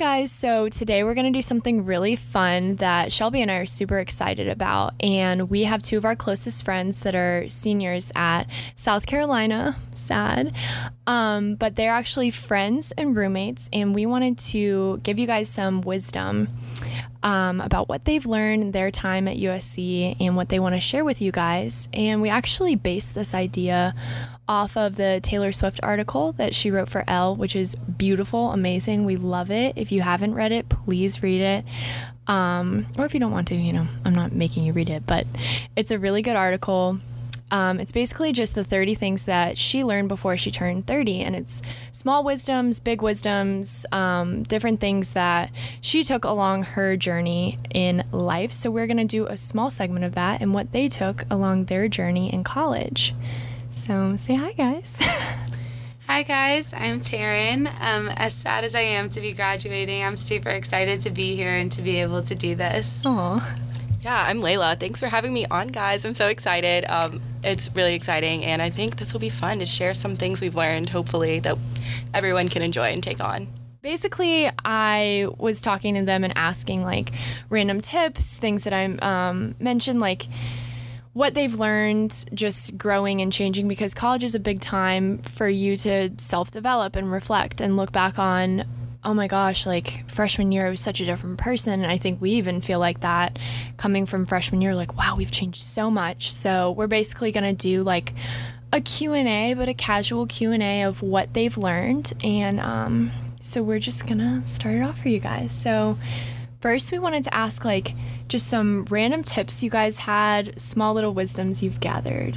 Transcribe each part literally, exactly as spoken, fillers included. Hi guys, so today we're going to do something really fun that Shelby and I are super excited about, and we have two of our closest friends that are seniors at South Carolina, sad, um, but they're actually friends and roommates, and we wanted to give you guys some wisdom um, about what they've learned their time at U S C and what they want to share with you guys. And we actually based this idea off of the Taylor Swift article that she wrote for Elle, which is beautiful, amazing. We love it. If you haven't read it, please read it. Um, or if you don't want to, you know, I'm not making you read it, but it's a really good article. Um, it's basically just the thirty things that she learned before she turned thirty, and it's small wisdoms, big wisdoms, um, different things that she took along her journey in life. So we're going to do a small segment of that and what they took along their journey in college. So say hi, guys. Hi, guys. I'm Taryn. Um, as sad as I am to be graduating, I'm super excited to be here and to be able to do this. Aw. Yeah, I'm Layla. Thanks for having me on, guys. I'm so excited. Um, it's really exciting, and I think this will be fun to share some things we've learned, hopefully, that everyone can enjoy and take on. Basically, I was talking to them and asking, like, random tips, things that I um, mentioned, like, what they've learned just growing and changing, because college is a big time for you to self-develop and reflect and look back on, oh my gosh, like freshman year I was such a different person. And I think we even feel like that coming from freshman year, like, wow, we've changed so much. So we're basically going to do like a Q and A, but a casual Q and A of what they've learned. And um, so we're just going to start it off for you guys. So first, we wanted to ask, like, just some random tips you guys had, small little wisdoms you've gathered.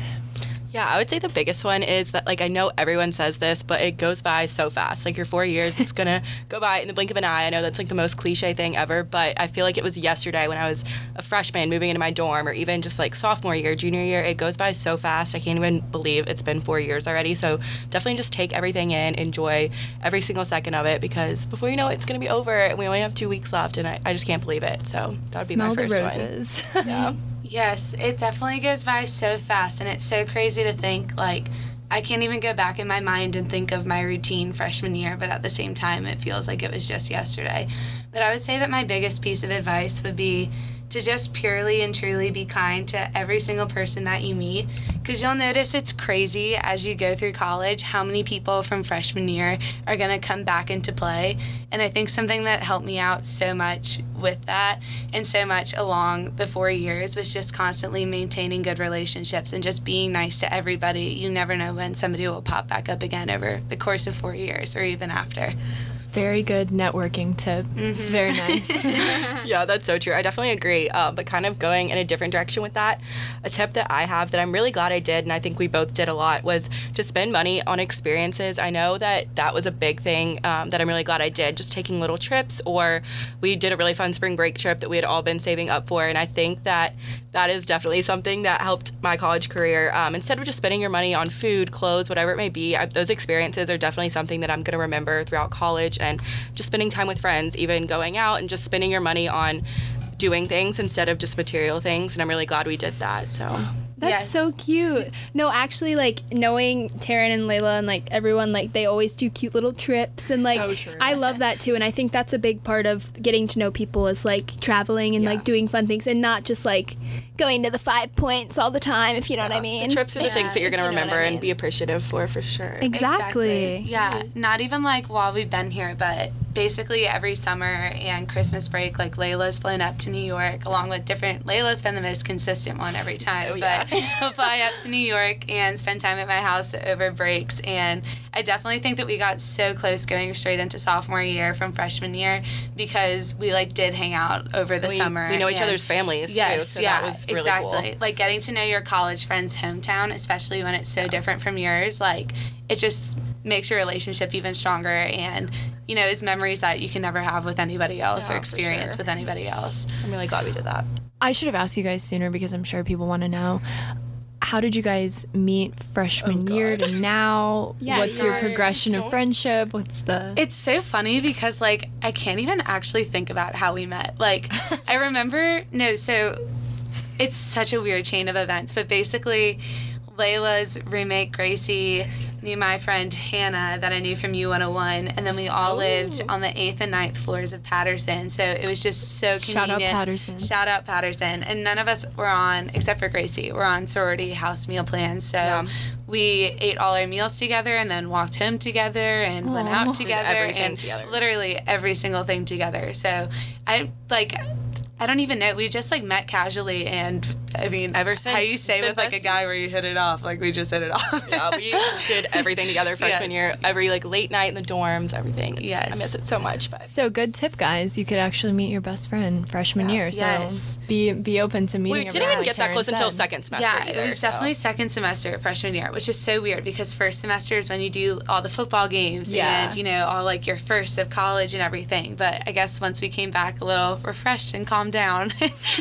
Yeah, I would say the biggest one is that, like, I know everyone says this, but it goes by so fast. Like, your four years, it's going to go by in the blink of an eye. I know that's, like, the most cliche thing ever, but I feel like it was yesterday when I was a freshman moving into my dorm, or even just, like, sophomore year, junior year. It goes by so fast. I can't even believe it's been four years already. So definitely just take everything in, enjoy every single second of it, because before you know it, it's going to be over, and we only have two weeks left, and I, I just can't believe it. So that would be my first one. Smell the roses. Yeah. Yes, it definitely goes by so fast, and it's so crazy to think, like, I can't even go back in my mind and think of my routine freshman year, but at the same time, it feels like it was just yesterday. But I would say that my biggest piece of advice would be to just purely and truly be kind to every single person that you meet, because you'll notice it's crazy as you go through college how many people from freshman year are going to come back into play. And I think something that helped me out so much with that and so much along the four years was just constantly maintaining good relationships and just being nice to everybody. You never know when somebody will pop back up again over the course of four years or even after. Very good networking tip. Mm-hmm. Very nice. Yeah, that's so true. I definitely agree. Uh, but kind of going in a different direction with that, a tip that I have that I'm really glad I did, and I think we both did a lot, was to spend money on experiences. I know that that was a big thing um, that I'm really glad I did, just taking little trips, or we did a really fun spring break trip that we had all been saving up for. And I think that that is definitely something that helped my college career. Um, instead of just spending your money on food, clothes, whatever it may be, I, those experiences are definitely something that I'm going to remember throughout college. And just spending time with friends, even going out and just spending your money on doing things instead of just material things. And I'm really glad we did that. So that's yes. So cute. No, actually, like, knowing Taryn and Layla and, like, everyone, like, they always do cute little trips. And, like, so true. I love that too. And I think that's a big part of getting to know people is, like, traveling and, yeah. like, doing fun things and not just, like, going to the Five Points all the time, if you know yeah. what I mean. The trips are the yeah, things that you're going to remember I mean. and be appreciative for, for sure. Exactly. exactly. Yeah, not even, like, while we've been here, but basically every summer and Christmas break, like, Layla's flown up to New York along with different... Layla's been the most consistent one every time, oh, yeah. but we'll fly up to New York and spend time at my house over breaks, and I definitely think that we got so close going straight into sophomore year from freshman year because we, like, did hang out over the we, summer. We know each and, other's families, yes, too, so yeah, that was... Really exactly. Cool. Like, getting to know your college friend's hometown, especially when it's so different from yours, like, it just makes your relationship even stronger and, you know, is memories that you can never have with anybody else yeah, or experience sure. with anybody else. I'm really glad we did that. I should have asked you guys sooner because I'm sure people want to know. How did you guys meet freshman oh, year to now? Yeah, What's yeah. your progression of friendship? What's the... It's so funny because, like, I can't even actually think about how we met. Like, I remember... No, so... It's such a weird chain of events, but basically Layla's roommate, Gracie, me and my friend Hannah that I knew from U one oh one, and then we all Ooh. lived on the eighth and ninth floors of Patterson, so it was just so convenient. Shout out Patterson. Shout out Patterson. And none of us were on, except for Gracie, we're on sorority house meal plans, so yeah. we ate all our meals together and then walked home together and Aww. went out together and together. literally every single thing together. So I, like... I don't even know. We just, like, met casually, and, I mean, ever since, how you say with, like, a guy where you hit it off, like, we just hit it off. Yeah, we did everything together freshman yes. year, every, like, late night in the dorms, everything. It's, yes. I miss it so much. But. So, good tip, guys. You could actually meet your best friend freshman yeah. year, so yes. be be open to meeting. We didn't even like get Taryn that close said. until second semester Yeah, either, it was so. definitely second semester freshman year, which is so weird, because first semester is when you do all the football games yeah. and, you know, all, like, your first of college and everything. But I guess once we came back a little refreshed and calmed down.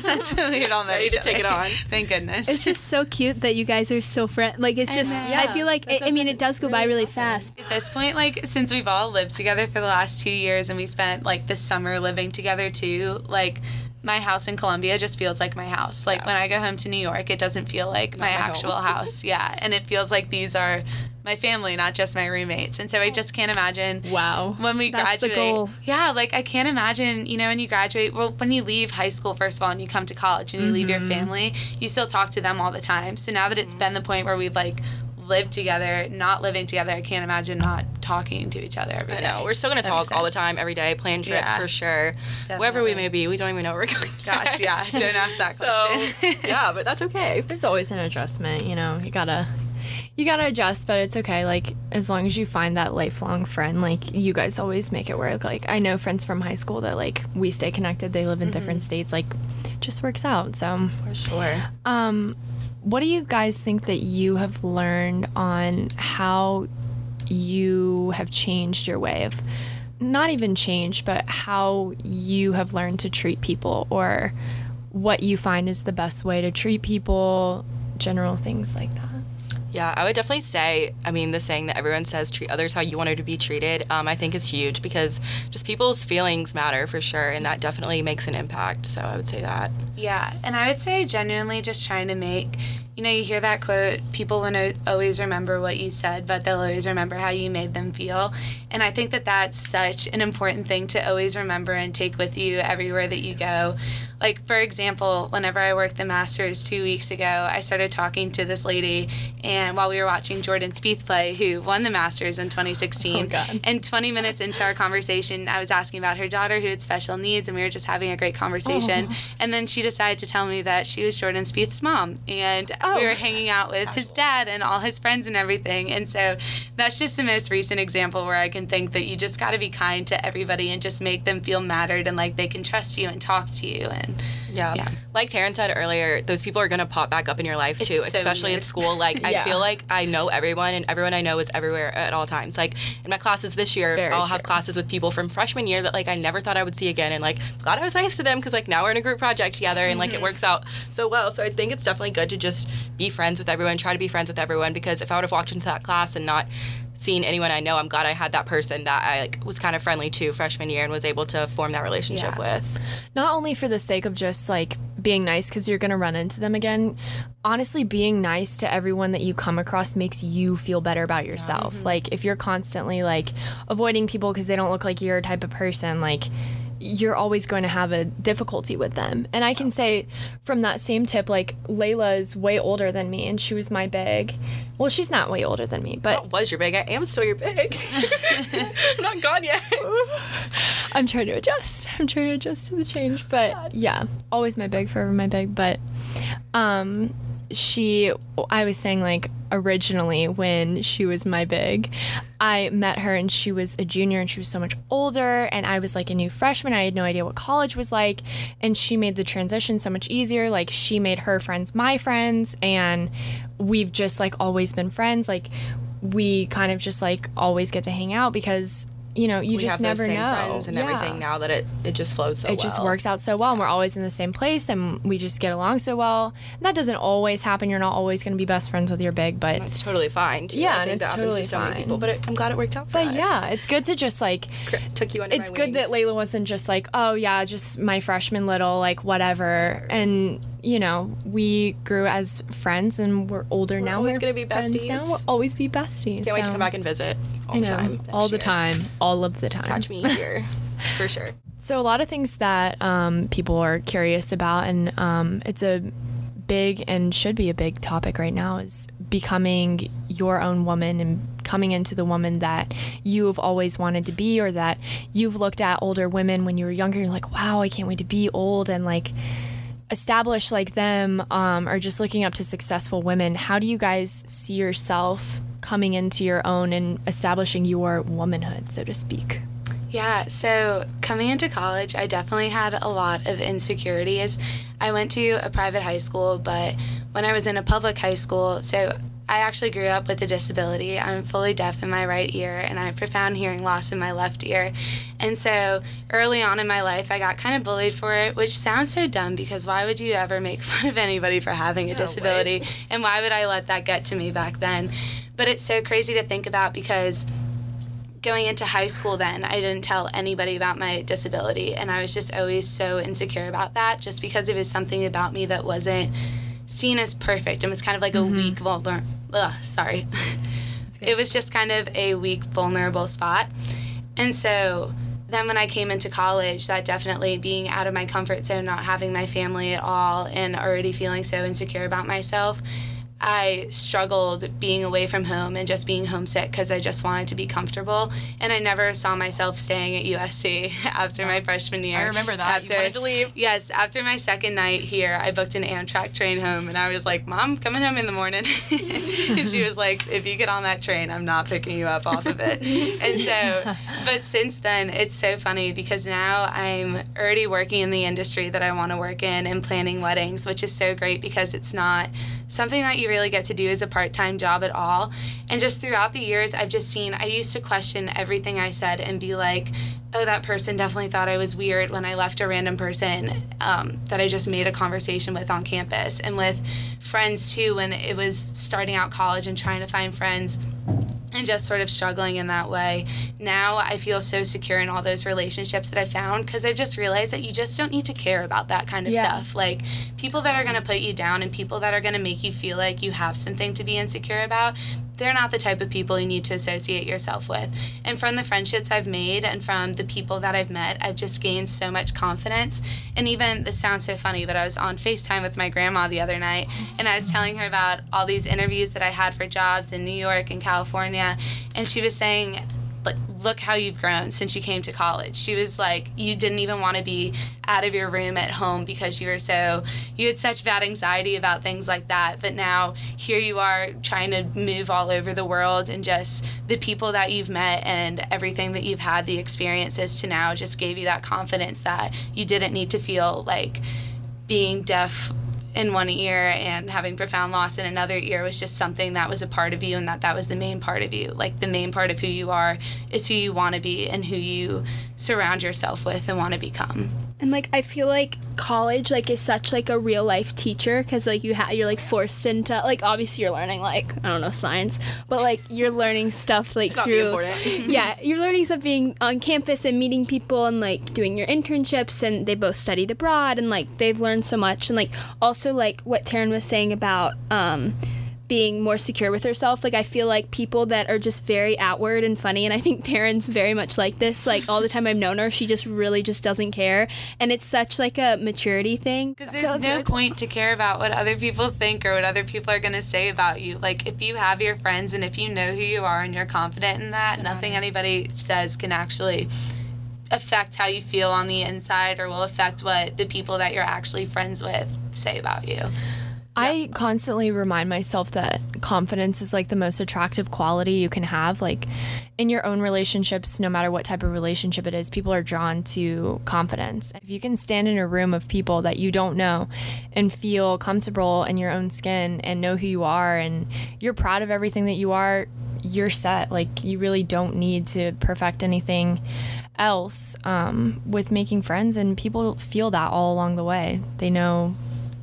That's when we had all met Ready each to take other. It on. Thank goodness. It's just so cute that you guys are still friends. Like, it's just, I, yeah. I feel like, it, I mean, it does go really by really fast. At this point, like, since we've all lived together for the last two years and we spent, like, the summer living together, too, like, my house in Columbia just feels like my house. Like, yeah. when I go home to New York, it doesn't feel like my, my actual home. house. Yeah, and it feels like these are my family, not just my roommates. And so I just can't imagine wow. when we That's graduate. That's the goal. Yeah, like, I can't imagine, you know, when you graduate, well, when you leave high school, first of all, and you come to college and you mm-hmm. leave your family, you still talk to them all the time. So now that it's mm-hmm. been the point where we've, like, lived together, not living together, I can't imagine not talking to each other every day. I know. We're still going to talk all the time, every day, plan trips yeah, for sure. Definitely. Wherever we may be, we don't even know where we're going. Gosh, next. yeah. Don't ask that question. So, yeah, but that's okay. There's always an adjustment, you know. You got to... You gotta adjust, but it's okay. Like, as long as you find that lifelong friend, like, you guys always make it work. Like, I know friends from high school that, like, we stay connected. They live in mm-hmm. different states. Like, it just works out. So for sure. Um, what do you guys think that you have learned on how you have changed your way of, not even changed, but how you have learned to treat people, or what you find is the best way to treat people? General things like that. Yeah, I would definitely say, I mean, the saying that everyone says, treat others how you want to be treated, um, I think is huge, because just people's feelings matter for sure, and that definitely makes an impact, so I would say that. Yeah, and I would say genuinely just trying to make, you know, you hear that quote, people won't always remember what you said, but they'll always remember how you made them feel, and I think that that's such an important thing to always remember and take with you everywhere that you go. Like, for example, whenever I worked the Masters two weeks ago, I started talking to this lady, and while we were watching Jordan Spieth play, who won the Masters in twenty sixteen, oh, God. and twenty minutes into our conversation, I was asking about her daughter who had special needs, and we were just having a great conversation, oh. and then she decided to tell me that she was Jordan Spieth's mom, and oh. we were hanging out with his dad and all his friends and everything, and so that's just the most recent example where I can think that you just got to be kind to everybody and just make them feel mattered and like they can trust you and talk to you. And Yeah. yeah. Like Taryn said earlier, those people are going to pop back up in your life, too, it's especially so at school. Like, yeah. I feel like I know everyone, and everyone I know is everywhere at all times. Like, in my classes this year, I'll true. have classes with people from freshman year that, like, I never thought I would see again. And, like, glad I was nice to them, because, like, now we're in a group project together, and, like, it works out so well. So I think it's definitely good to just be friends with everyone, try to be friends with everyone, because if I would have walked into that class and not seen anyone I know, I'm glad I had that person that I like, was kind of friendly to freshman year and was able to form that relationship yeah. with. Not only for the sake of just like being nice, because you're going to run into them again. Honestly, being nice to everyone that you come across makes you feel better about yourself. Yeah. Mm-hmm. Like if you're constantly like avoiding people because they don't look like your type of person, like you're always going to have a difficulty with them. And I can say from that same tip, like Layla is way older than me and she was my big. Well, she's not way older than me, but. I was your big. I am still your big. I'm not gone yet. I'm trying to adjust. I'm trying to adjust to the change. But Sad. yeah, always my big, forever my big. But um, she, I was saying like, originally when she was my big, I met her and she was a junior and she was so much older and I was like a new freshman. I had no idea what college was like and she made the transition so much easier. Like she made her friends my friends and we've just like always been friends. Like we kind of just like always get to hang out because you know, you we just have never those same know. Friends and yeah. everything now that it, it just flows so it well. It just works out so well, and we're always in the same place, and we just get along so well. And that doesn't always happen. You're not always going to be best friends with your big, but it's totally fine. Too. Yeah, I think and it's that totally to so fine. Many people, but it, I'm glad it worked out for but us. But yeah, it's good to just like took you under It's my good wing. That Layla wasn't just like, oh yeah, just my freshman little like whatever, and you know, we grew as friends, and we're older we're now. Always we're always going to be besties. Now. We'll always be besties. Can't so. wait to come back and visit all I the know, time. All year. the time. All of the time. Catch me here. For sure. So a lot of things that um, people are curious about, and um, it's a big and should be a big topic right now, is becoming your own woman and coming into the woman that you've always wanted to be, or that you've looked at older women when you were younger. You're like, wow, I can't wait to be old and like established like them, um, or just looking up to successful women. How do you guys see yourself coming into your own and establishing your womanhood, so to speak? Yeah, so coming into college, I definitely had a lot of insecurities. I went to a private high school, but when I was in a public high school, so I actually grew up with a disability. I'm fully deaf in my right ear, and I have profound hearing loss in my left ear. And so early on in my life, I got kind of bullied for it, which sounds so dumb, because why would you ever make fun of anybody for having a no disability? Way. And why would I let that get to me back then? But it's so crazy to think about, because going into high school then, I didn't tell anybody about my disability, and I was just always so insecure about that, just because it was something about me that wasn't seen as perfect, and was kind of like mm-hmm. a weak, vulnerable, ugh, sorry. It was just kind of a weak, vulnerable spot. And so then when I came into college, that definitely being out of my comfort zone, not having my family at all, and already feeling so insecure about myself, I struggled being away from home and just being homesick, because I just wanted to be comfortable. And I never saw myself staying at U S C after my freshman year. I remember that. After, you wanted to leave. Yes. After my second night here, I booked an Amtrak train home, and I was like, Mom, coming home in the morning. And she was like, if you get on that train, I'm not picking you up off of it. And so, but since then, it's so funny, because now I'm already working in the industry that I want to work in, and planning weddings, which is so great, because it's not something that you really get to do as a part-time job at all. And just throughout the years, I've just seen, I used to question everything I said and be like, oh, that person definitely thought I was weird when I left a random person um, that I just made a conversation with on campus, and with friends too, when it was starting out college and trying to find friends and just sort of struggling in that way. Now I feel so secure in all those relationships that I found, because I've just realized that you just don't need to care about that kind of yeah. stuff. Like, people that are going to put you down and people that are going to make you feel like you have something to be insecure about, they're not the type of people you need to associate yourself with. And from the friendships I've made and from the people that I've met, I've just gained so much confidence. And even, this sounds so funny, but I was on FaceTime with my grandma the other night, and I was telling her about all these interviews that I had for jobs in New York and California, and she was saying, look how you've grown since you came to college. She was like, you didn't even want to be out of your room at home because you were so, you had such bad anxiety about things like that. But now here you are trying to move all over the world, and just the people that you've met and everything that you've had, the experiences to now, just gave you that confidence that you didn't need to feel like being deaf in one ear and having profound loss in another ear was just something that was a part of you, and that that was the main part of you. Like, the main part of who you are is who you want to be and who you surround yourself with and want to become. And, like, I feel like college, like, is such, like, a real-life teacher, because, like, you ha- you're, like, forced into, like, obviously you're learning, like, I don't know, science, but, like, you're learning stuff, like, it's through... yeah, you're learning stuff being on campus and meeting people and, like, doing your internships, and they both studied abroad, and, like, they've learned so much. And, like, also, like, what Taryn was saying about... um being more secure with herself. Like, I feel like people that are just very outward and funny, and I think Taryn's very much like this, like, all the time I've known her, she just really just doesn't care, and it's such, like, a maturity thing. Because there's so no really point cool. to care about what other people think or what other people are going to say about you. Like, if you have your friends and if you know who you are and you're confident in that, nothing anybody says can actually affect how you feel on the inside, or will affect what the people that you're actually friends with say about you. I constantly remind myself that confidence is, like, the most attractive quality you can have. Like, in your own relationships, no matter what type of relationship it is, people are drawn to confidence. If you can stand in a room of people that you don't know and feel comfortable in your own skin and know who you are and you're proud of everything that you are, you're set. Like, you really don't need to perfect anything else um, with making friends, and people feel that all along the way. They know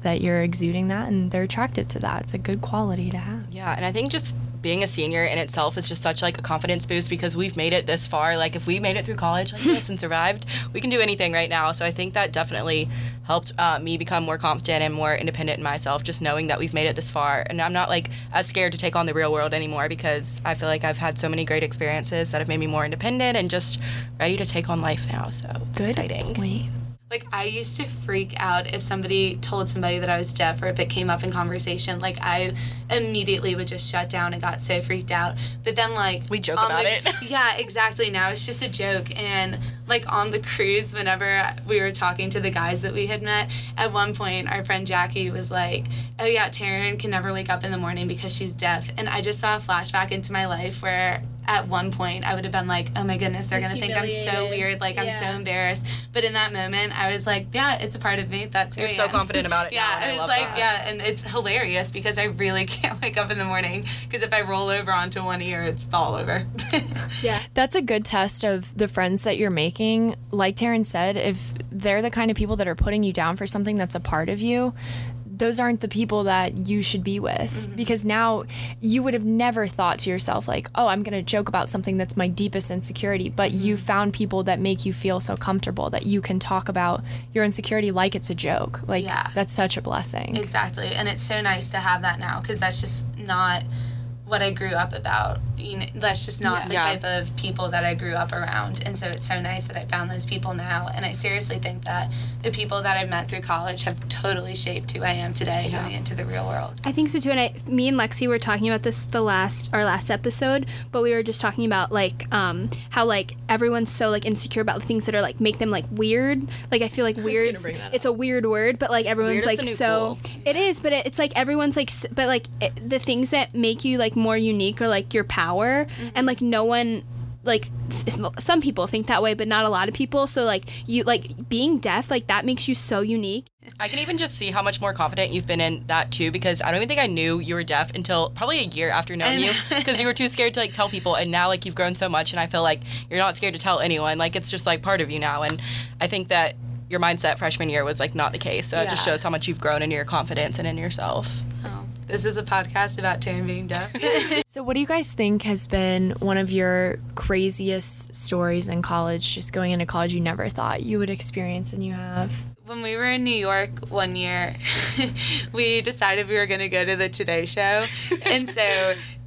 that you're exuding that, and they're attracted to that. It's a good quality to have. Yeah, and I think just being a senior in itself is just such like a confidence boost, because we've made it this far. Like, if we made it through college like this and survived, we can do anything right now. So I think that definitely helped uh, me become more confident and more independent in myself, just knowing that we've made it this far. And I'm not like as scared to take on the real world anymore, because I feel like I've had so many great experiences that have made me more independent and just ready to take on life now. So it's Good exciting. Point. Like, I used to freak out if somebody told somebody that I was deaf, or if it came up in conversation. Like, I immediately would just shut down and got so freaked out. But then, like... We joke about the, it. Yeah, exactly. Now it's just a joke. And, like, on the cruise, whenever we were talking to the guys that we had met, at one point, our friend Jackie was like, oh, yeah, Taryn can never wake up in the morning because she's deaf. And I just saw a flashback into my life where... At one point, I would have been like, oh, my goodness, they're going to think I'm so weird. Like, yeah. I'm so embarrassed. But in that moment, I was like, yeah, it's a part of me. That's who You're I so am. Confident about it. Yeah, now, I was I like, that. yeah. And it's hilarious because I really can't wake up in the morning, because if I roll over onto one ear, it's fall over. Yeah. That's a good test of the friends that you're making. Like Taryn said, if they're the kind of people that are putting you down for something that's a part of you, those aren't the people that you should be with, mm-hmm. because now you would have never thought to yourself like, oh, I'm going to joke about something that's my deepest insecurity. But mm-hmm. you found people that make you feel so comfortable that you can talk about your insecurity like it's a joke. Like, yeah. that's such a blessing. Exactly. And it's so nice to have that now, because that's just not what I grew up about. You know, that's just not yeah. the yeah. type of people that I grew up around. And so it's so nice that I found those people now. And I seriously think that the people that I met through college have totally shaped who I am today yeah. going into the real world. I think so too. And I, me and Lexi were talking about this the last our last episode, but we were just talking about like um, how like everyone's so like insecure about things that are like make them like weird. Like, I feel like weird. It's a weird word, but like everyone's like so. Cool. It is, but it, it's like everyone's like, but like it, the things that make you like more unique or like your power, mm-hmm. and like no one like th- some people think that way, but not a lot of people. So like you like being deaf, like that makes you so unique. I can even just see how much more confident you've been in that too, because I don't even think I knew you were deaf until probably a year after knowing you, because you were too scared to like tell people, and now like you've grown so much, and I feel like you're not scared to tell anyone. Like, it's just like part of you now, and I think that your mindset freshman year was like not the case. So yeah. it just shows how much you've grown in your confidence and in yourself. Oh. This is a podcast about Taryn being deaf. So what do you guys think has been one of your craziest stories in college, just going into college you never thought you would experience and you have? When we were in New York one year, we decided we were going to go to the Today Show. And so...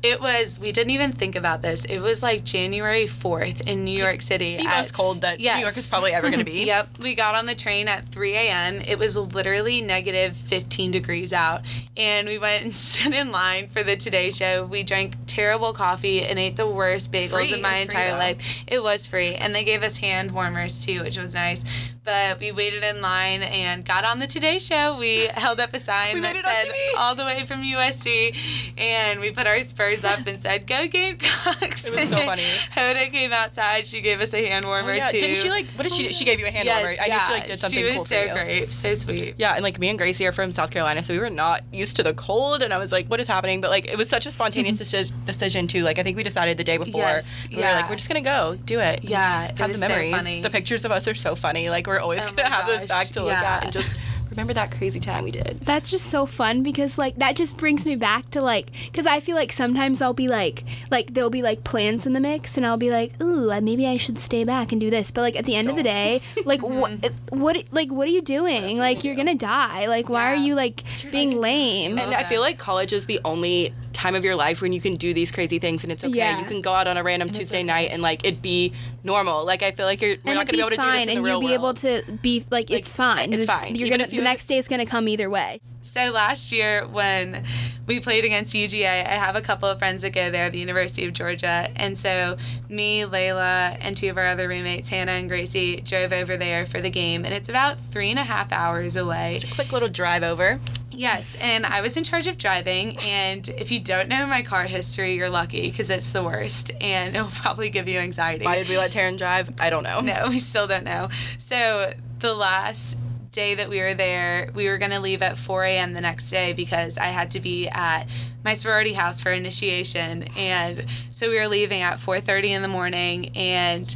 It was, we didn't even think about this. It was like January fourth in New York City. The at, most cold that yes. New York is probably ever going to be. Yep. We got on the train at three a.m. It was literally negative fifteen degrees out. And we went and stood in line for the Today Show. We drank terrible coffee and ate the worst bagels free. Of my entire life. It was free. And they gave us hand warmers too, which was nice. But we waited in line and got on the Today Show. We held up a sign that said all the way from U S C, and we put our spurs up and said, "Go Gamecocks!" It was so funny. Hoda came outside. She gave us a hand warmer oh, yeah. too. Didn't she like? What did she? She gave you a hand yes, warmer. I yeah. knew she like did something cool. She was cool so for you. Great, so sweet. Yeah, and like me and Gracie are from South Carolina, so we were not used to the cold, and I was like, "What is happening?" But like, it was such a spontaneous decision too. Like, I think we decided the day before. Yes, we yeah. were like, "We're just gonna go do it." Yeah, it have was the memories. So funny. The pictures of us are so funny. Like. We're always oh going to have gosh. Those back to look yeah. at and just remember that crazy time we did. That's just so fun, because, like, that just brings me back to, like, because I feel like sometimes I'll be, like, like, there'll be, like, plans in the mix, and I'll be like, ooh, maybe I should stay back and do this. But, like, at the end Don't. Of the day, like, mm-hmm. wh- what like, what are you doing? Like, you you're going to die. Like, why yeah. are you, like, you're being like, lame? And I feel like college is the only time of your life when you can do these crazy things, and it's okay. Yeah. You can go out on a random and Tuesday okay. night and, like, it'd be normal. Like, I feel like you're we're and not going to be able to fine, do this in the real world. And you'll be able to be, like, like it's fine. It's fine. You're going to... The next day is going to come either way. So last year when we played against U G A, I have a couple of friends that go there, the University of Georgia. And so me, Layla, and two of our other roommates, Hannah and Gracie, drove over there for the game. And it's about three and a half hours away. Just a quick little drive over. Yes, and I was in charge of driving, and if you don't know my car history, you're lucky, because it's the worst, and it'll probably give you anxiety. Why did we let Taryn drive? I don't know. No, we still don't know. So the last... day that we were there, we were going to leave at four a.m. the next day, because I had to be at my sorority house for initiation, and so we were leaving at four thirty in the morning, and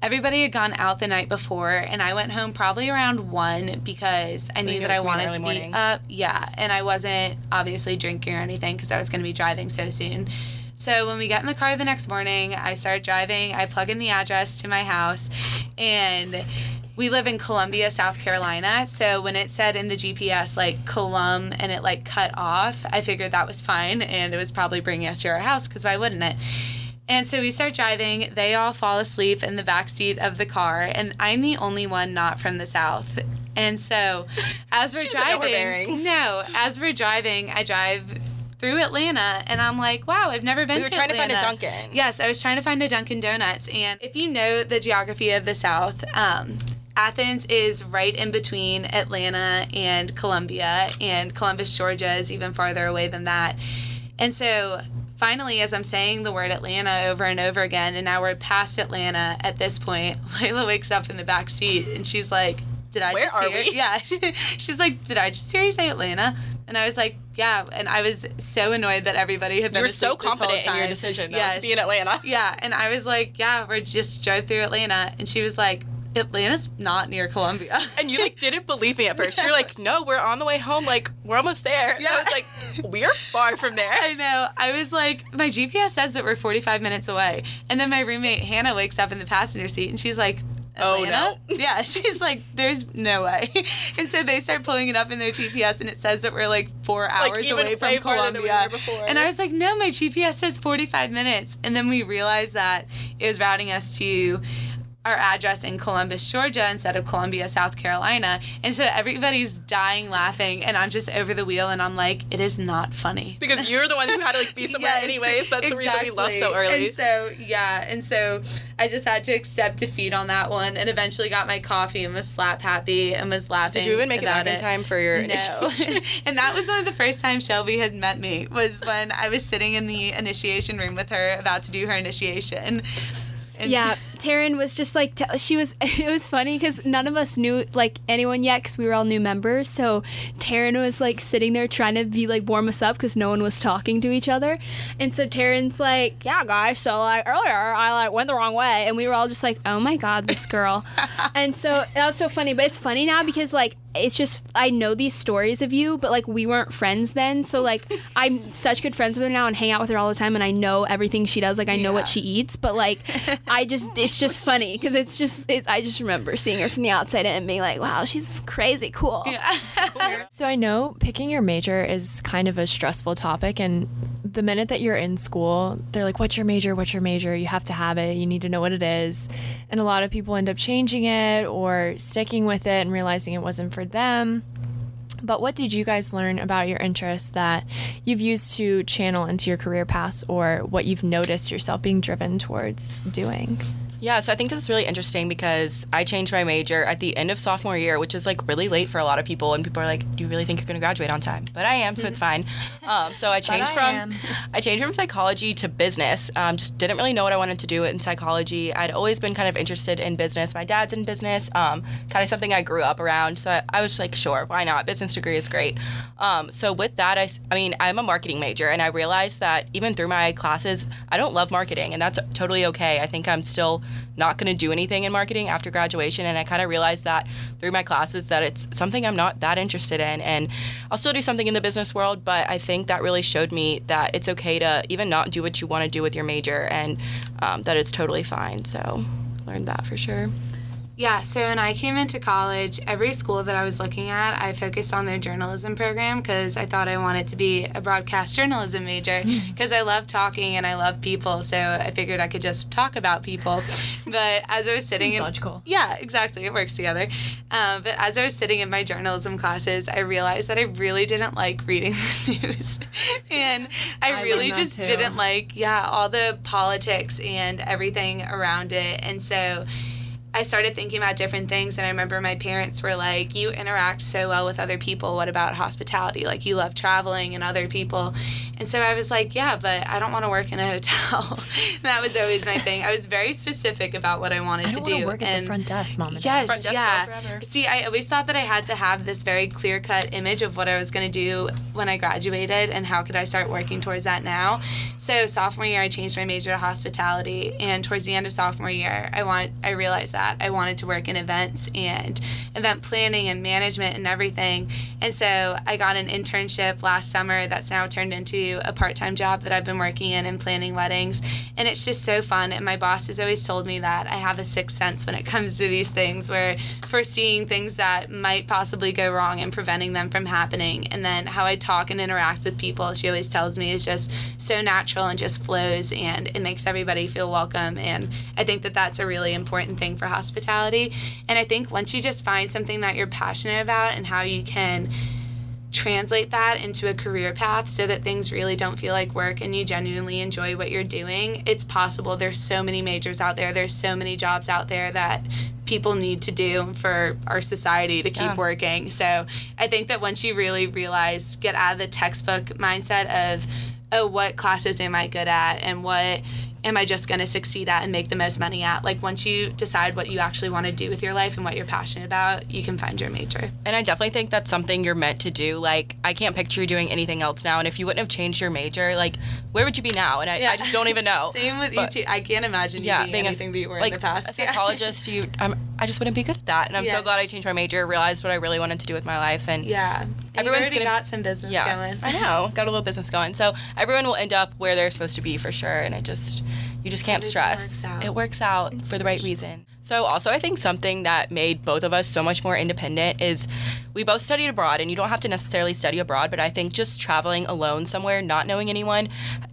everybody had gone out the night before, and I went home probably around one, because I so knew that I wanted to be morning. up, yeah, and I wasn't obviously drinking or anything, because I was going to be driving so soon. So when we got in the car the next morning, I start driving. I plug in the address to my house, and we live in Columbia, South Carolina. So when it said in the G P S, like, Colum, and it, like, cut off, I figured that was fine, and it was probably bringing us to our house, because why wouldn't it? And so we start driving. They all fall asleep in the backseat of the car, and I'm the only one not from the South. And so as we're driving, no, as we're driving, I drive through Atlanta, and I'm like, wow, I've never been we to Atlanta. You were trying Atlanta. to find a Dunkin'. Yes, I was trying to find a Dunkin' Donuts. And if you know the geography of the South, um, Athens is right in between Atlanta and Columbia, and Columbus, Georgia is even farther away than that. And so finally, as I'm saying the word Atlanta over and over again, and now we're past Atlanta at this point, Layla wakes up in the back seat, and she's like, did I Where just are hear? We? Yeah. She's like, did I just hear you say Atlanta? And I was like, yeah. And I was so annoyed that everybody had been You're asleep so confident this whole time. in your decision though, yes. to be in Atlanta. Yeah. And I was like, yeah, we just drove through Atlanta. And she was like, Atlanta's not near Columbia. And you, like, didn't believe me at first. No. You're like, no, we're on the way home. Like, we're almost there. Yeah. I was like, we're far from there. I know. I was like, my G P S says that we're forty-five minutes away. And then my roommate, Hannah, wakes up in the passenger seat, and she's like, Atlanta? Oh, no. Yeah, she's like, there's no way. And so they start pulling it up in their G P S, and it says that we're, like, four hours like, away from Columbia. We and I was like, no, my G P S says forty-five minutes. And then we realized that it was routing us to our address in Columbus, Georgia, instead of Columbia, South Carolina. And so everybody's dying laughing, and I'm just over the wheel, and I'm like, it is not funny. Because you're the one who had to, like, be somewhere yes, anyways. That's exactly. the reason we left so early. And so, yeah, and so I just had to accept defeat on that one, and eventually got my coffee and was slap happy and was laughing. Did you even make it back in time for your initiation? No. And that was one of the first times Shelby had met me, was when I was sitting in the initiation room with her about to do her initiation. And yeah, Taryn was just like, t- she was, it was funny because none of us knew, like, anyone yet because we were all new members. So Taryn was, like, sitting there trying to be, like, warm us up because no one was talking to each other. And so Taryn's like, yeah, guys, so, like, earlier I, like, went the wrong way. And we were all just like, oh, my God, this girl. And so that was so funny. But it's funny now because, like, it's just, I know these stories of you, but, like, we weren't friends then. So, like, I'm such good friends with her now and hang out with her all the time, and I know everything she does. Like, I know yeah. what she eats, but, like, I just, it's just funny because it's just, it, I just remember seeing her from the outside and being like, wow, she's crazy cool. Yeah. So, I know picking your major is kind of a stressful topic, and the minute that you're in school, they're like, what's your major? What's your major? You have to have it. You need to know what it is. And a lot of people end up changing it or sticking with it and realizing it wasn't for them. But what did you guys learn about your interests that you've used to channel into your career paths, or what you've noticed yourself being driven towards doing? Yeah, so I think this is really interesting because I changed my major at the end of sophomore year, which is, like, really late for a lot of people, and people are like, do you really think you're going to graduate on time? But I am, so it's fine. Um, so I changed I from am. I changed from psychology to business. Um, just didn't really know what I wanted to do in psychology. I'd always been kind of interested in business. My dad's in business, um, kind of something I grew up around. So I, I was like, sure, why not? Business degree is great. Um, so with that, I, I mean, I'm a marketing major, and I realized that even through my classes, I don't love marketing, and that's totally okay. I think I'm still not going to do anything in marketing after graduation, and I kind of realized that through my classes that it's something I'm not that interested in, and I'll still do something in the business world, but I think that really showed me that it's okay to even not do what you want to do with your major, and um, that it's totally fine. So learned that for sure. Yeah, so when I came into college, every school that I was looking at, I focused on their journalism program because I thought I wanted to be a broadcast journalism major because I love talking and I love people, so I figured I could just talk about people. But as I was sitting Seems in... logical. Yeah, exactly. It works together. Um, but as I was sitting in my journalism classes, I realized that I really didn't like reading the news. And I, I really just too. didn't like, yeah, all the politics and everything around it. And so I started thinking about different things, and I remember my parents were like, you interact so well with other people. What about hospitality? Like, you love traveling and other people. And so I was like, yeah, but I don't want to work in a hotel. That was always my thing. I was very specific about what I wanted I don't to do. I want to work at and the front desk, Mom and Dad. Yes, front desk yeah. forever. See, I always thought that I had to have this very clear-cut image of what I was going to do when I graduated, and how could I start working towards that now. So sophomore year, I changed my major to hospitality, and towards the end of sophomore year, I want I realized that I wanted to work in events and event planning and management and everything. And so I got an internship last summer that's now turned into to a part-time job that I've been working in and planning weddings, and it's just so fun. And my boss has always told me that I have a sixth sense when it comes to these things, where foreseeing things that might possibly go wrong and preventing them from happening. And then how I talk and interact with people, she always tells me, is just so natural and just flows, and it makes everybody feel welcome. And I think that that's a really important thing for hospitality. And I think once you just find something that you're passionate about and how you can translate that into a career path so that things really don't feel like work and you genuinely enjoy what you're doing, it's possible. There's so many majors out there. There's so many jobs out there that people need to do for our society to keep yeah. working. So I think that once you really realize, get out of the textbook mindset of, oh, what classes am I good at and what am I just going to succeed at and make the most money at? Like, once you decide what you actually want to do with your life and what you're passionate about, you can find your major. And I definitely think that's something you're meant to do. Like, I can't picture you doing anything else now. And if you wouldn't have changed your major, like, where would you be now? And I, yeah. I just don't even know. Same with but, you too. I can't imagine you yeah, being, being anything a, that you were like, in the past. A psychologist, you, I'm, I just wouldn't be good at that. And I'm yes. so glad I changed my major, realized what I really wanted to do with my life. And yeah. everyone's already gonna, got some business yeah, going. I know. Got a little business going. So everyone will end up where they're supposed to be for sure. And I just... You just can't stress. Works it works out it's for the right reason. So also, I think something that made both of us so much more independent is we both studied abroad, and you don't have to necessarily study abroad, but I think just traveling alone somewhere, not knowing anyone,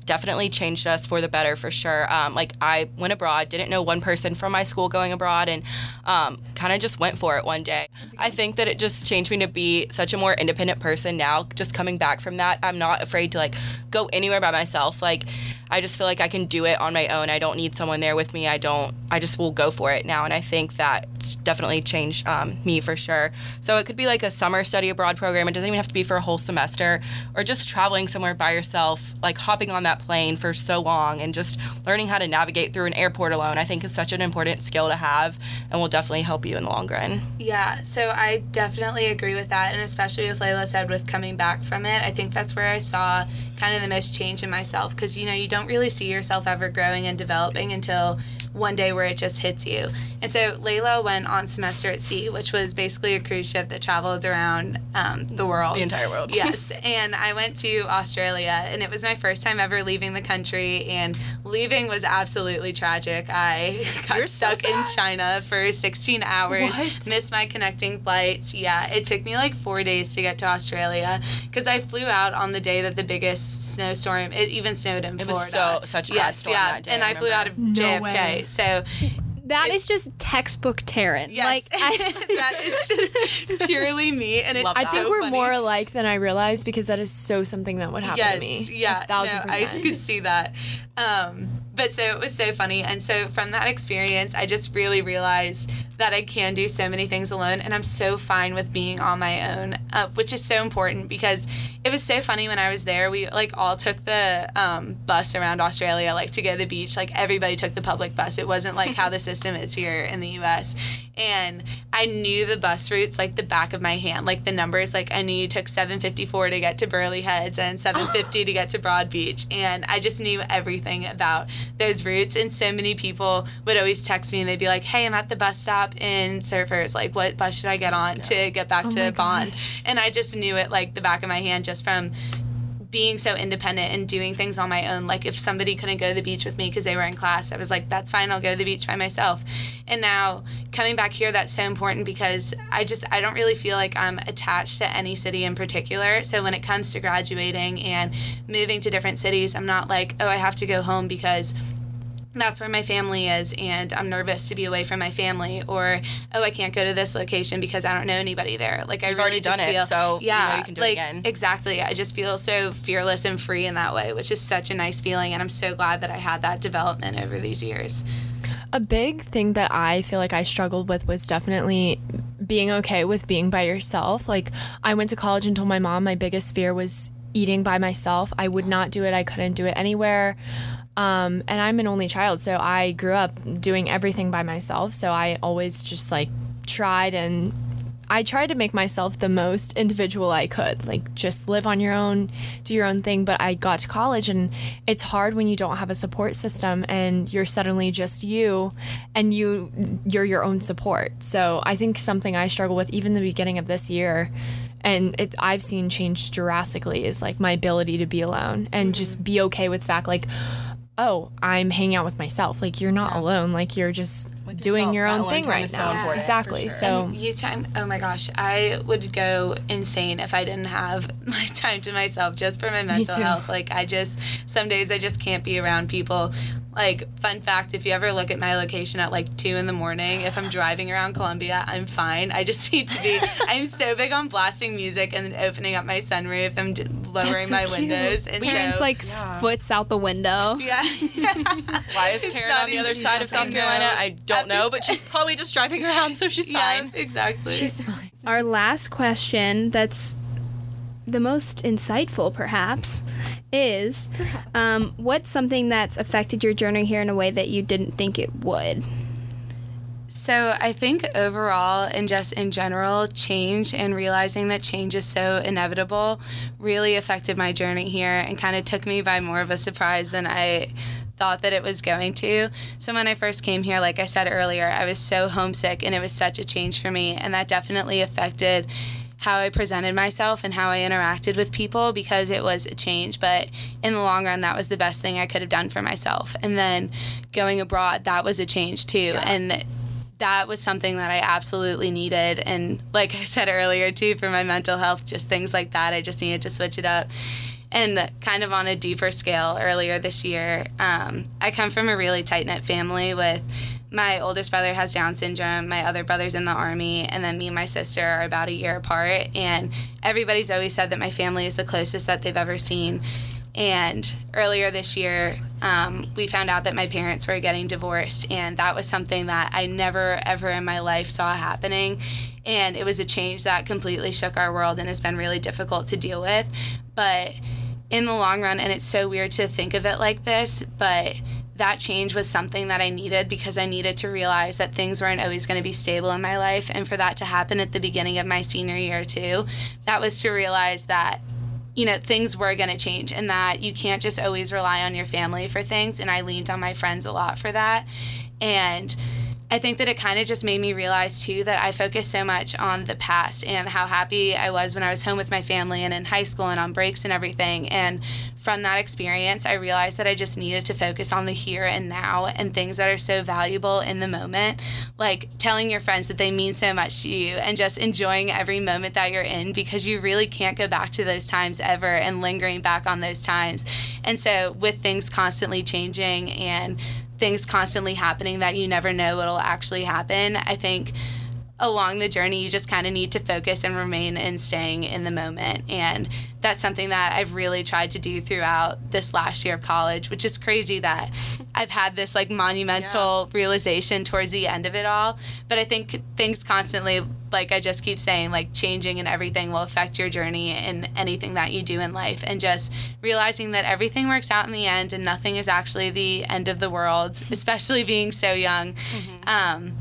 definitely changed us for the better for sure. Um, like, I went abroad, didn't know one person from my school going abroad, and um, kind of just went for it one day. I think that it just changed me to be such a more independent person now. Just coming back from that, I'm not afraid to, like, go anywhere by myself. Like, I just feel like I can do it on my own. I don't need someone there with me. I don't. I just will go for it now. And I think that's definitely changed um, me for sure. So it could be like a summer study abroad program. It doesn't even have to be for a whole semester, or just traveling somewhere by yourself, like hopping on that plane for so long and just learning how to navigate through an airport alone, I think is such an important skill to have and will definitely help you in the long run. Yeah, so I definitely agree with that. And especially with Layla said with coming back from it, I think that's where I saw kind of the most change in myself, because, you know, you don't really see yourself ever growing and developing until one day where it just hits you. And so Layla went on Semester at Sea, which was basically a cruise ship that traveled around um, the world. The entire world. Yes. And I went to Australia, and it was my first time ever leaving the country, and leaving was absolutely tragic. I got You're stuck so in China for sixteen hours, what? Missed my connecting flights. Yeah, it took me like four days to get to Australia, because I flew out on the day that the biggest snowstorm, it even snowed in it Florida. It was so, such a bad yes, storm yeah. that day. And I, I flew out of no J F K. Way. So that it, is just textbook Taryn. Yes. Like I, that is just purely me, and it's I so think we're funny. More alike than I realized, because that is so something that would happen yes, to me. Yeah, one thousand percent. No, I could see that. Um, but so it was so funny, and so from that experience, I just really realized that I can do so many things alone, and I'm so fine with being on my own, uh, which is so important, because it was so funny when I was there. We, like, all took the um, bus around Australia, like, to go to the beach. Like, everybody took the public bus. It wasn't, like, how the system is here in the U S And I knew the bus routes, like, the back of my hand. Like, the numbers, like, I knew you took seven fifty-four to get to Burley Heads and seven fifty to get to Broad Beach. And I just knew everything about those routes. And so many people would always text me, and they'd be like, hey, I'm at the bus stop in Surfers, like, what bus should I get on to get back oh to Bond? Gosh. And I just knew it like the back of my hand, just from being so independent and doing things on my own. Like, if somebody couldn't go to the beach with me because they were in class, I was like, that's fine, I'll go to the beach by myself. And now coming back here, that's so important, because I just I don't really feel like I'm attached to any city in particular. So when it comes to graduating and moving to different cities, I'm not like, oh, I have to go home because that's where my family is, and I'm nervous to be away from my family, or, oh, I can't go to this location because I don't know anybody there. Like, I You've really already just done feel, it, so yeah, you know you can do like, it again. Exactly. I just feel so fearless and free in that way, which is such a nice feeling, and I'm so glad that I had that development over these years. A big thing that I feel like I struggled with was definitely being okay with being by yourself. Like, I went to college and told my mom my biggest fear was eating by myself. I would not do it. I couldn't do it anywhere. Um, and I'm an only child, so I grew up doing everything by myself. So I always just, like, tried and I tried to make myself the most individual I could. Like, just live on your own, do your own thing. But I got to college, and it's hard when you don't have a support system and you're suddenly just you, and you, you're your own support. So I think something I struggle with even the beginning of this year and it, I've seen change drastically is like my ability to be alone and mm-hmm. just be okay with the fact like, oh, I'm hanging out with myself. Like, you're not yeah. alone. Like, you're just with doing yourself, your own thing right now. So yeah, exactly. Sure. So and you time. Oh my gosh, I would go insane if I didn't have my time to myself just for my mental health. Like, I just some days I just can't be around people. Like, fun fact, if you ever look at my location at, like, two in the morning, if I'm driving around Columbia, I'm fine. I just need to be... I'm so big on blasting music and then opening up my sunroof and d- lowering so my cute. windows. And Taryn's, so, like, yeah. foots out the window. Yeah. Why is Taryn on the other side of South Carolina? I don't know, but she's probably just driving around, so she's yeah, fine. Exactly. She's fine. Our last question that's... the most insightful, perhaps, is um, what's something that's affected your journey here in a way that you didn't think it would? So I think overall and just in general, change and realizing that change is so inevitable really affected my journey here and kind of took me by more of a surprise than I thought that it was going to. So when I first came here, like I said earlier, I was so homesick and it was such a change for me, and that definitely affected how I presented myself and how I interacted with people because it was a change. But in the long run, that was the best thing I could have done for myself. And then going abroad, that was a change too. Yeah. And that was something that I absolutely needed. And like I said earlier too, for my mental health, just things like that, I just needed to switch it up. And kind of on a deeper scale, earlier this year, um, I come from a really tight-knit family with my oldest brother has Down syndrome, my other brother's in the Army, and then me and my sister are about a year apart. And everybody's always said that my family is the closest that they've ever seen. And earlier this year, um, we found out that my parents were getting divorced, and that was something that I never, ever in my life saw happening. And it was a change that completely shook our world and has been really difficult to deal with. But in the long run, and it's so weird to think of it like this, but that change was something that I needed because I needed to realize that things weren't always going to be stable in my life. And for that to happen at the beginning of my senior year too, that was to realize that, you know, things were going to change and that you can't just always rely on your family for things. And I leaned on my friends a lot for that. And I think that it kind of just made me realize, too, that I focused so much on the past and how happy I was when I was home with my family and in high school and on breaks and everything. And from that experience, I realized that I just needed to focus on the here and now and things that are so valuable in the moment, like telling your friends that they mean so much to you and just enjoying every moment that you're in because you really can't go back to those times ever and lingering back on those times. And so with things constantly changing and things constantly happening that you never know what'll actually happen, I think along the journey you just kind of need to focus and remain in staying in the moment. And that's something that I've really tried to do throughout this last year of college, which is crazy that I've had this like monumental yeah. realization towards the end of it all. But I think things constantly, like I just keep saying, like changing and everything will affect your journey and anything that you do in life. And just realizing that everything works out in the end and nothing is actually the end of the world, especially being so young. Mm-hmm. Um,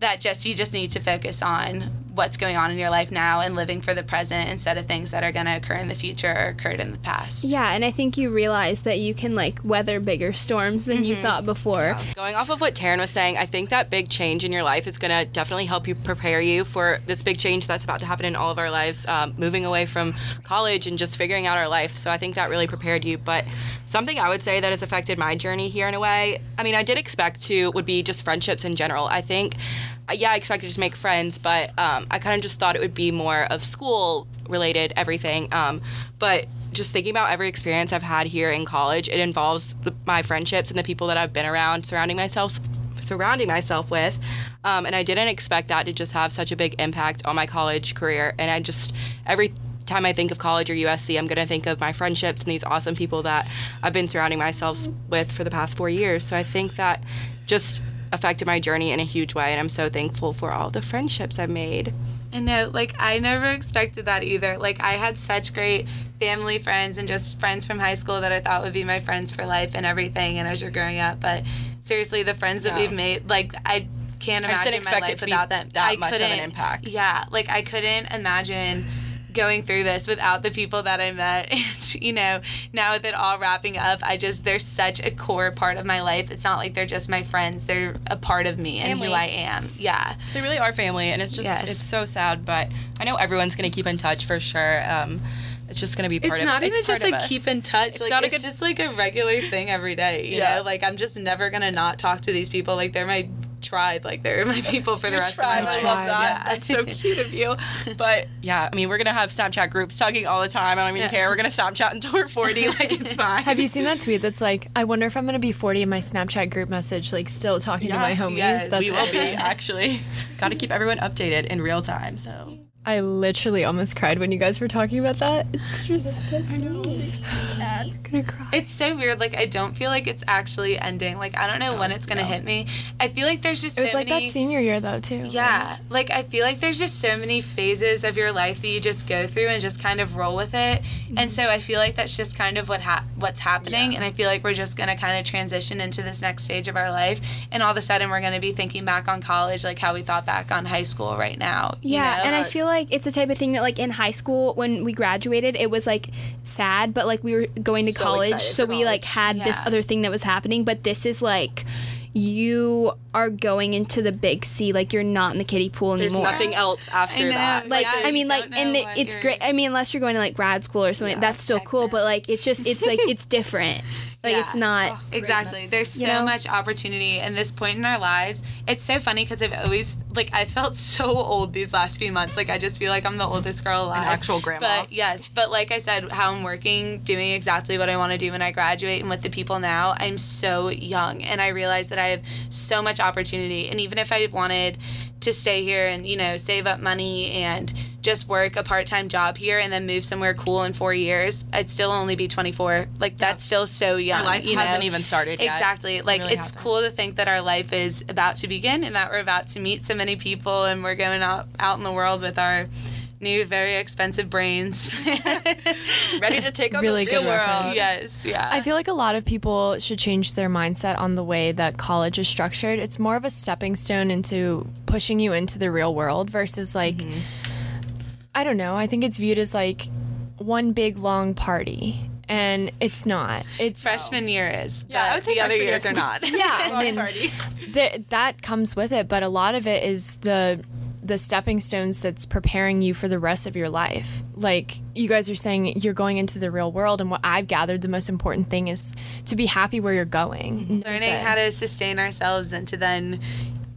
that just you just need to focus on what's going on in your life now and living for the present instead of things that are going to occur in the future or occurred in the past. Yeah, and I think you realize that you can, like, weather bigger storms than mm-hmm. you thought before. Yeah. Going off of what Taryn was saying, I think that big change in your life is going to definitely help you prepare you for this big change that's about to happen in all of our lives, um, moving away from college and just figuring out our life. So I think that really prepared you. But something I would say that has affected my journey here in a way, I mean, I did expect to, would be just friendships in general. I think Yeah, I expected to just make friends, but um, I kind of just thought it would be more of school-related everything. Um, but just thinking about every experience I've had here in college, it involves the, my friendships and the people that I've been around, surrounding myself, surrounding myself with. Um, and I didn't expect that to just have such a big impact on my college career. And I just every. time I think of college or U S C, I'm going to think of my friendships and these awesome people that I've been surrounding myself with for the past four years. So I think that just affected my journey in a huge way, and I'm so thankful for all the friendships I've made. I know, like, I never expected that either. Like, I had such great family friends and just friends from high school that I thought would be my friends for life and everything and as you're growing up, but seriously, the friends that yeah. we've made, like, I can't imagine I my life without them. That I much of an impact. Yeah, like, I couldn't imagine going through this without the people that I met. And, you know, now with it all wrapping up, I just, they're such a core part of my life. It's not like they're just my friends. They're a part of me and family. Who I am. Yeah. They really are family. And it's just, yes. It's so sad, but I know everyone's going to keep in touch for sure. Um, It's just going to be part it's of it. It's not even just like us. Keep in touch. It's, like, not it's good... just like a regular thing every day. You yeah. know, like I'm just never going to not talk to these people. Like they're my tribe. Like they're my people for the rest tribe. of my life. I love that. Yeah. That's so cute of you. But yeah, I mean, we're going to have Snapchat groups talking all the time. I don't even yeah. care. We're going to Snapchat until we're forty. Like it's fine. Have you seen that tweet that's like, I wonder if I'm going to be forty in my Snapchat group message, like still talking yeah. to my homies? Yes. That's we will be, actually. Got to keep everyone updated in real time, so... I literally almost cried when you guys were talking about that. It's just so sweet. I'm gonna cry. It's so weird. Like I don't feel like it's actually ending. Like I don't know no, when it's gonna no. hit me. I feel like there's just so many. It was so like many, that senior year though too. Yeah. Right? Like I feel like there's just so many phases of your life that you just go through and just kind of roll with it. Mm-hmm. And so I feel like that's just kind of what ha- what's happening. Yeah. And I feel like we're just gonna kind of transition into this next stage of our life. And all of a sudden we're gonna be thinking back on college like how we thought back on high school right now. Yeah. You know? And I feel like. Like it's the type of thing that like in high school when we graduated it was like sad, but like we were going to so college, so we college. like had yeah. this other thing that was happening, but this is like you are going into the big sea, like you're not in the kiddie pool anymore. There's nothing else after I know, that. Like yeah, I mean, like and the, it's great. I mean, unless you're going to like grad school or something, yeah, that's still cool. But like it's just it's like it's different. Like yeah. it's not oh, exactly. There's so you know? much opportunity in this point in our lives. It's so funny because I've always like I felt so old these last few months. Like I just feel like I'm the oldest girl alive. An actual grandma. But yes, but like I said, how I'm working, doing exactly what I want to do when I graduate, and with the people now, I'm so young, and I realize that I have so much opportunity. And even if I wanted to stay here and, you know, save up money and just work a part-time job here and then move somewhere cool in four years, I'd still only be twenty-four. Like, that's yeah. still so young. Our life you hasn't know? even started yet. Exactly. Like, it really it's hasn't. cool to think that our life is about to begin and that we're about to meet so many people and we're going out, out in the world with our new, very expensive brains. Ready to take on really the real world. Reference. Yes, yeah. I feel like a lot of people should change their mindset on the way that college is structured. It's more of a stepping stone into pushing you into the real world versus like, mm-hmm. I don't know, I think it's viewed as like one big long party. And it's not. It's freshman year is, but yeah, the other years are not. Yeah, I mean, party. Th- that comes with it, but a lot of it is the... the stepping stones that's preparing you for the rest of your life. Like you guys are saying, you're going into the real world, and what I've gathered, the most important thing is to be happy where you're going. Learning how to sustain ourselves and to then,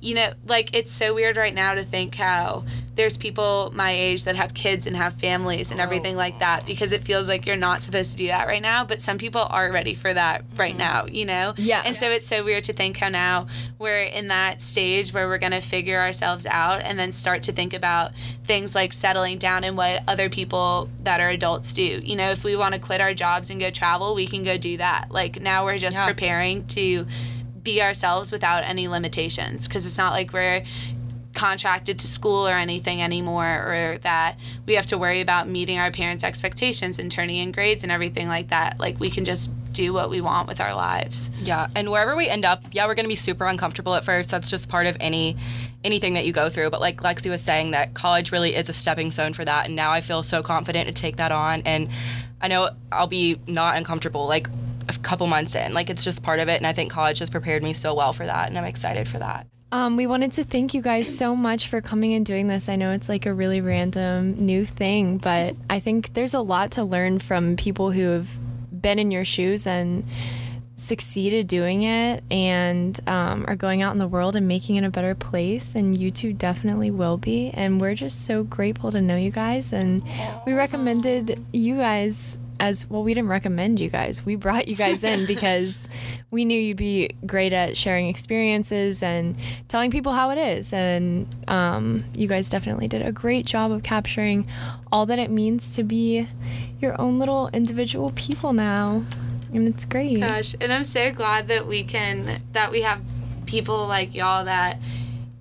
you know, like it's so weird right now to think how there's people my age that have kids and have families and everything like that, because it feels like you're not supposed to do that right now, but some people are ready for that right now, you know? Yeah. And yeah. so it's so weird to think how now we're in that stage where we're going to figure ourselves out and then start to think about things like settling down and what other people that are adults do. You know, if we want to quit our jobs and go travel, we can go do that. Like now we're just yeah. preparing to be ourselves without any limitations, because it's not like we're contracted to school or anything anymore, or that we have to worry about meeting our parents' expectations and turning in grades and everything like that. Like we can just do what we want with our lives. Yeah, and wherever we end up, yeah, we're going to be super uncomfortable at first. That's just part of any anything that you go through. But like Lexi was saying, that college really is a stepping stone for that. And now I feel so confident to take that on. And I know I'll be not uncomfortable like a couple months in. Like it's just part of it. And I think college has prepared me so well for that. And I'm excited for that. Um, we wanted to thank you guys so much for coming and doing this. I know it's like a really random new thing, but I think there's a lot to learn from people who have been in your shoes and succeeded doing it and um, are going out in the world and making it a better place. And you two definitely will be. And we're just so grateful to know you guys. And we recommended you guys as well. We didn't recommend you guys. We brought you guys in because we knew you'd be great at sharing experiences and telling people how it is. And um, you guys definitely did a great job of capturing all that it means to be your own little individual people now. And it's great. Gosh, and I'm so glad that we can, that we have people like y'all that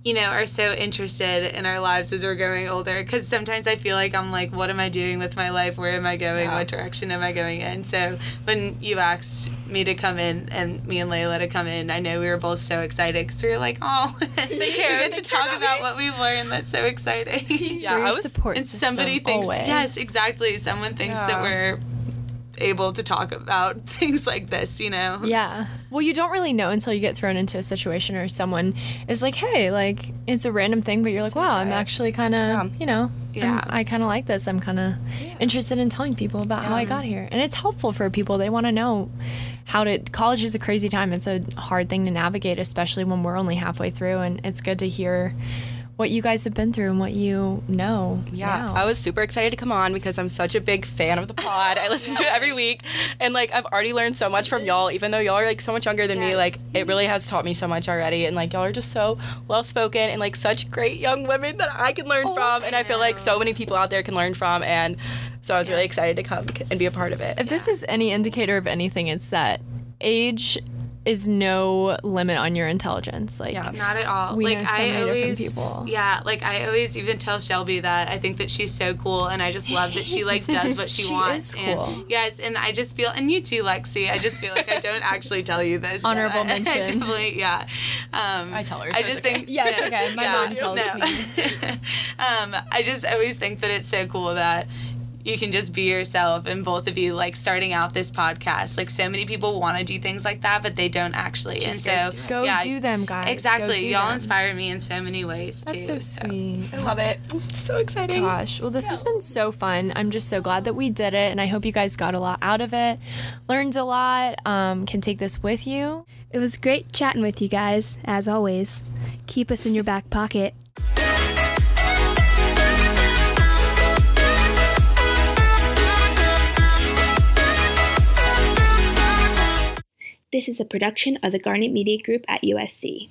you know, are so interested in our lives as we're growing older. Because sometimes I feel like I'm like, what am I doing with my life? Where am I going? Yeah. What direction am I going in? So when you asked me to come in and me and Layla to come in, I know we were both so excited because we were like, oh, they care. We get to talk about what we've learned. That's so exciting. Yeah, I was support and somebody thinks, always. Yes, exactly. Someone thinks yeah. that we're able to talk about things like this, you know? Yeah. Well, you don't really know until you get thrown into a situation or someone is like, hey, like, it's a random thing, but you're like, wow, I'm actually kind of, yeah. you know, yeah. I kind of like this. I'm kind of yeah. interested in telling people about yeah. how I got here. And it's helpful for people. They want to know how to, college is a crazy time. It's a hard thing to navigate, especially when we're only halfway through. And it's good to hear what you guys have been through and what you know. Yeah, wow. I was super excited to come on because I'm such a big fan of the pod. I listen to it every week, and like I've already learned so much from y'all. Even though y'all are like so much younger than yes. me, like it really has taught me so much already. And like y'all are just so well spoken and like such great young women that I can learn oh, from. And I, I feel like so many people out there can learn from. And so I was yes. really excited to come and be a part of it. If yeah. this is any indicator of anything, it's that age is no limit on your intelligence. Like yeah. not at all. We like know so I many always different people. Yeah, like I always even tell Shelby that I think that she's so cool and I just love that she like does what she, she wants. Is cool. And yes, and I just feel and you too, Lexi, I just feel like I don't actually tell you this. Honorable mention. I definitely yeah. Um I tell her. So I just okay. think yeah, it's okay. My yeah, mom tells no. me. um I just always think that it's so cool that you can just be yourself, and both of you, like, starting out this podcast. Like, so many people want to do things like that, but they don't actually. And so, go yeah, do them, guys. Exactly. Do Y'all them. inspire me in so many ways, too. That's so sweet. So. I love it. So exciting. Gosh. Well, this yeah. has been so fun. I'm just so glad that we did it, and I hope you guys got a lot out of it, learned a lot, um, can take this with you. It was great chatting with you guys, as always. Keep us in your back pocket. This is a production of the Garnet Media Group at U S C.